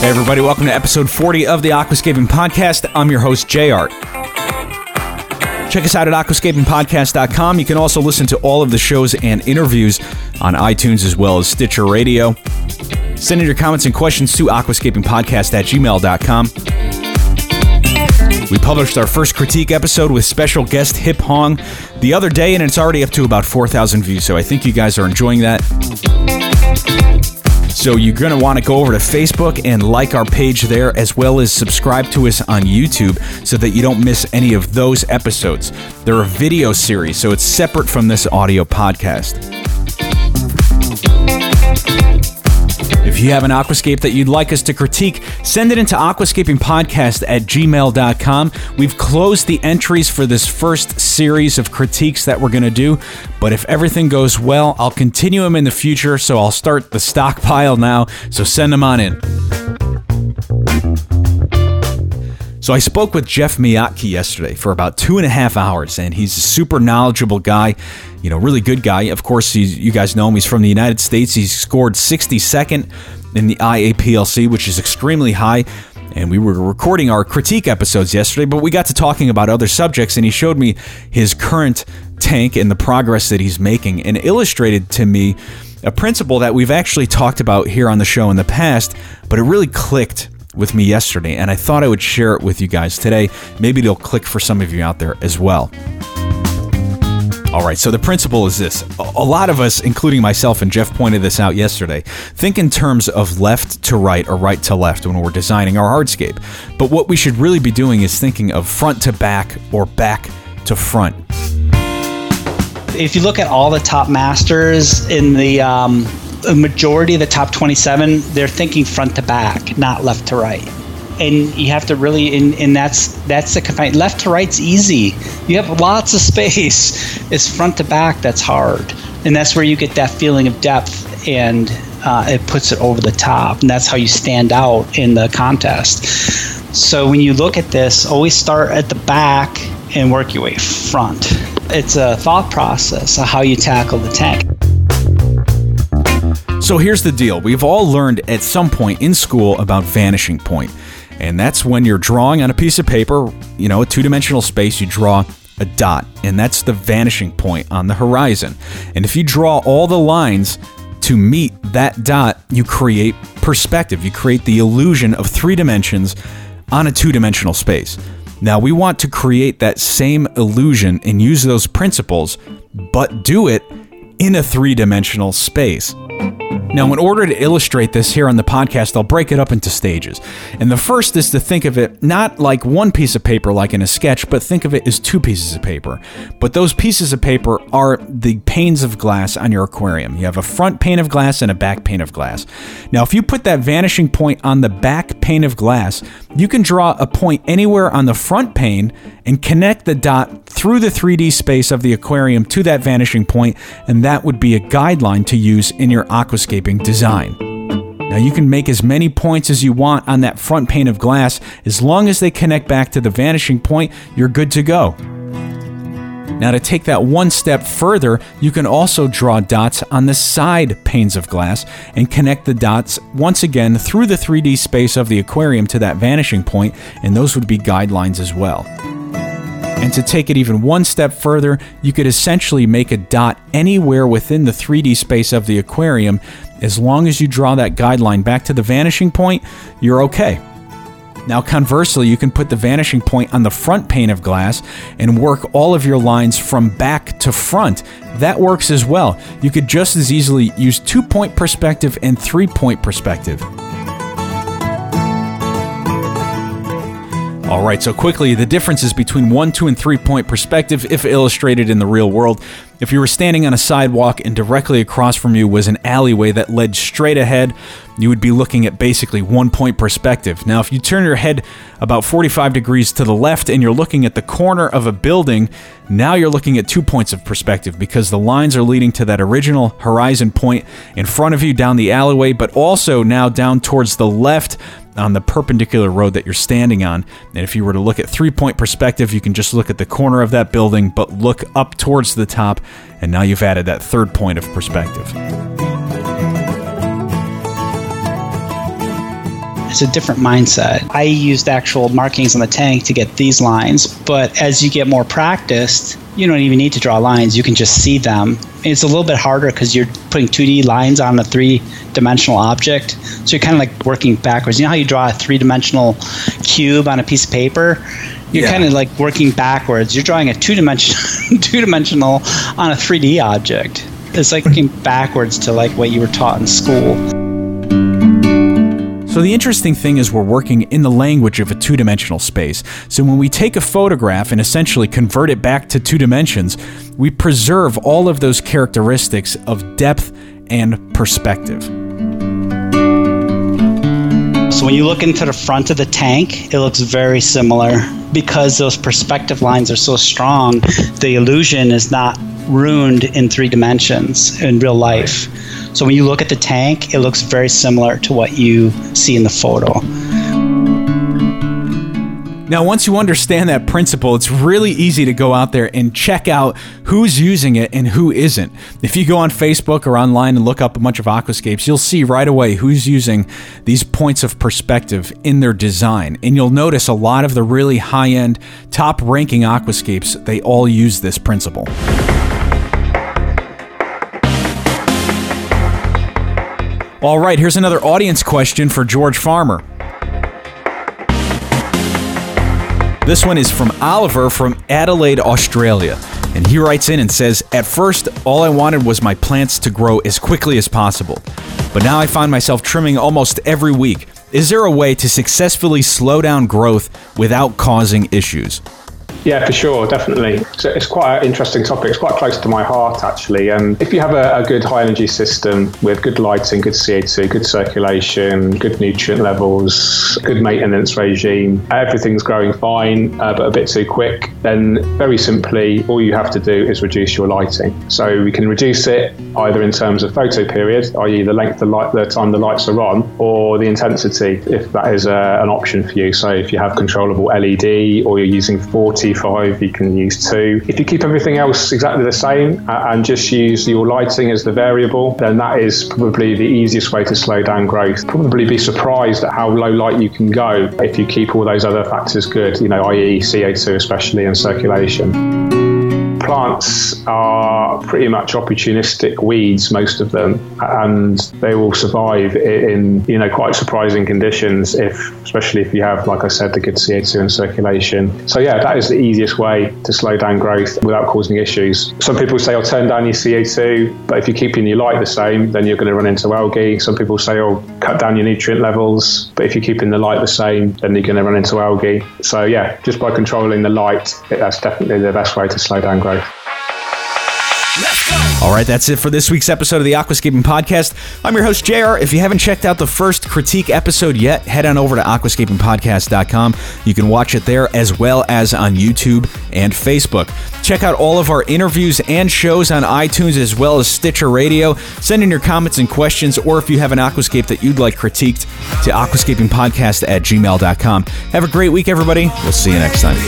Hey everybody, welcome to episode 40 of the Aquascaping Podcast. I'm your host, J-Art. Check us out at aquascapingpodcast.com. You can also listen to all of the shows and interviews on iTunes as well as Stitcher Radio. Send in your comments and questions to aquascapingpodcast@gmail.com. We published our first critique episode with special guest Hip Hong the other day, and it's already up to about 4,000 views, so I think you guys are enjoying that. So you're going to want to go over to Facebook and like our page there, as well as subscribe to us on YouTube so that you don't miss any of those episodes. They're a video series, so it's separate from this audio podcast. If you have an aquascape that you'd like us to critique, send it into aquascapingpodcast@gmail.com. We've closed the entries for this first series of critiques that we're going to do, but if everything goes well, I'll continue them in the future, so I'll start the stockpile now, so send them on in. So I spoke with Jeff Miotke yesterday for about 2.5 hours, and he's a super knowledgeable guy, you know, really good guy. Of course, you guys know him. He's from the United States. He's scored 62nd in the IAPLC, which is extremely high. And we were recording our critique episodes yesterday, but we got to talking about other subjects, and he showed me his current tank and the progress that he's making, and illustrated to me a principle that we've actually talked about here on the show in the past, but it really clicked with me yesterday, and I thought I would share it with you guys today. Maybe it'll click for some of you out there as well. All right, so the principle is this. A lot of us, including myself, and Jeff pointed this out yesterday, think in terms of left to right or right to left when we're designing our hardscape. But what we should really be doing is thinking of front to back or back to front. If you look at all the top masters in the majority of the top 27, they're thinking front to back, not left to right. And you have to really, and that's the confinement. Left to right's easy. You have lots of space. It's front to back that's hard. And that's where you get that feeling of depth, and it puts it over the top. And that's how you stand out in the contest. So when you look at this, always start at the back and work your way front. It's a thought process of how you tackle the tank. So here's the deal. We've all learned at some point in school about vanishing point. And that's when you're drawing on a piece of paper, you know, a two-dimensional space, you draw a dot. And that's the vanishing point on the horizon. And if you draw all the lines to meet that dot, you create perspective. You create the illusion of three dimensions on a two-dimensional space. Now, we want to create that same illusion and use those principles, but do it in a three-dimensional space. Now, in order to illustrate this here on the podcast, I'll break it up into stages. And the first is to think of it not like one piece of paper like in a sketch, but think of it as two pieces of paper. But those pieces of paper are the panes of glass on your aquarium. You have a front pane of glass and a back pane of glass. Now, if you put that vanishing point on the back pane of glass, you can draw a point anywhere on the front pane and connect the dot through the 3D space of the aquarium to that vanishing point, and that would be a guideline to use in your aquascape design. Now, you can make as many points as you want on that front pane of glass. As long as they connect back to the vanishing point, you're good to go. Now, to take that one step further, you can also draw dots on the side panes of glass and connect the dots once again through the 3D space of the aquarium to that vanishing point, and those would be guidelines as well. And to take it even one step further, you could essentially make a dot anywhere within the 3D space of the aquarium. As long as you draw that guideline back to the vanishing point, you're okay. Now, conversely, you can put the vanishing point on the front pane of glass and work all of your lines from back to front. That works as well. You could just as easily use two-point perspective and three-point perspective. All right, so quickly, the differences between 1, 2, and 3-point perspective if illustrated in the real world. If you were standing on a sidewalk and directly across from you was an alleyway that led straight ahead, you would be looking at basically 1-point perspective. Now, if you turn your head about 45 degrees to the left and you're looking at the corner of a building, now you're looking at 2 points of perspective because the lines are leading to that original horizon point in front of you down the alleyway, but also now down towards the left on the perpendicular road that you're standing on. And if you were to look at 3-point perspective, you can just look at the corner of that building, but look up towards the top. And now you've added that third point of perspective. It's a different mindset. I used actual markings on the tank to get these lines, but as you get more practiced, you don't even need to draw lines. You can just see them. It's a little bit harder because you're putting 2D lines on a three-dimensional object. So you're kind of like working backwards. You know how you draw a three-dimensional cube on a piece of paper? You're kind of like working backwards. You're drawing a two-dimensional on a 3D object. It's like working backwards to like what you were taught in school. So the interesting thing is we're working in the language of a two-dimensional space. So when we take a photograph and essentially convert it back to two dimensions, we preserve all of those characteristics of depth and perspective. So when you look into the front of the tank, it looks very similar because those perspective lines are so strong, the illusion is not ruined in three dimensions in real life. So when you look at the tank, it looks very similar to what you see in the photo. Now, once you understand that principle, it's really easy to go out there and check out who's using it and who isn't. If you go on Facebook or online and look up a bunch of aquascapes, you'll see right away who's using these points of perspective in their design. And you'll notice a lot of the really high-end, top-ranking aquascapes, they all use this principle. All right, here's another audience question for George Farmer. This one is from Oliver from Adelaide, Australia. And he writes in and says, "At first, all I wanted was my plants to grow as quickly as possible. But now I find myself trimming almost every week. Is there a way to successfully slow down growth without causing issues?" Yeah, for sure, definitely. So it's quite an interesting topic. It's quite close to my heart, actually. If you have a good high-energy system with good lighting, good CO2, good circulation, good nutrient levels, good maintenance regime, everything's growing fine, but a bit too quick, then very simply, all you have to do is reduce your lighting. So we can reduce it either in terms of photo period, i.e. the length of light, the time the lights are on, or the intensity, if that is an option for you. So if you have controllable LED or you're using 40, you can use 2. If you keep everything else exactly the same and just use your lighting as the variable, then that is probably the easiest way to slow down growth. Probably be surprised at how low light you can go if you keep all those other factors good, i.e. CO2 especially and circulation. Plants are pretty much opportunistic weeds, most of them, and they will survive in quite surprising conditions, especially if you have, like I said, the good CO2 and circulation. So yeah, that is the easiest way to slow down growth without causing issues. Some people say, "Oh, turn down your CO2," but if you're keeping your light the same, then you're going to run into algae. Some people say, "Oh, cut down your nutrient levels," but if you're keeping the light the same, then you're going to run into algae. So yeah, just by controlling the light, that's definitely the best way to slow down growth. All right, that's it for this week's episode of the Aquascaping Podcast. I'm your host, JR. If you haven't checked out the first critique episode yet, head on over to aquascapingpodcast.com. You can watch it there as well as on YouTube and Facebook. Check out all of our interviews and shows on iTunes as well as Stitcher Radio. Send in your comments and questions, or if you have an aquascape that you'd like critiqued, to aquascapingpodcast@gmail.com. Have a great week, everybody. We'll see you next time.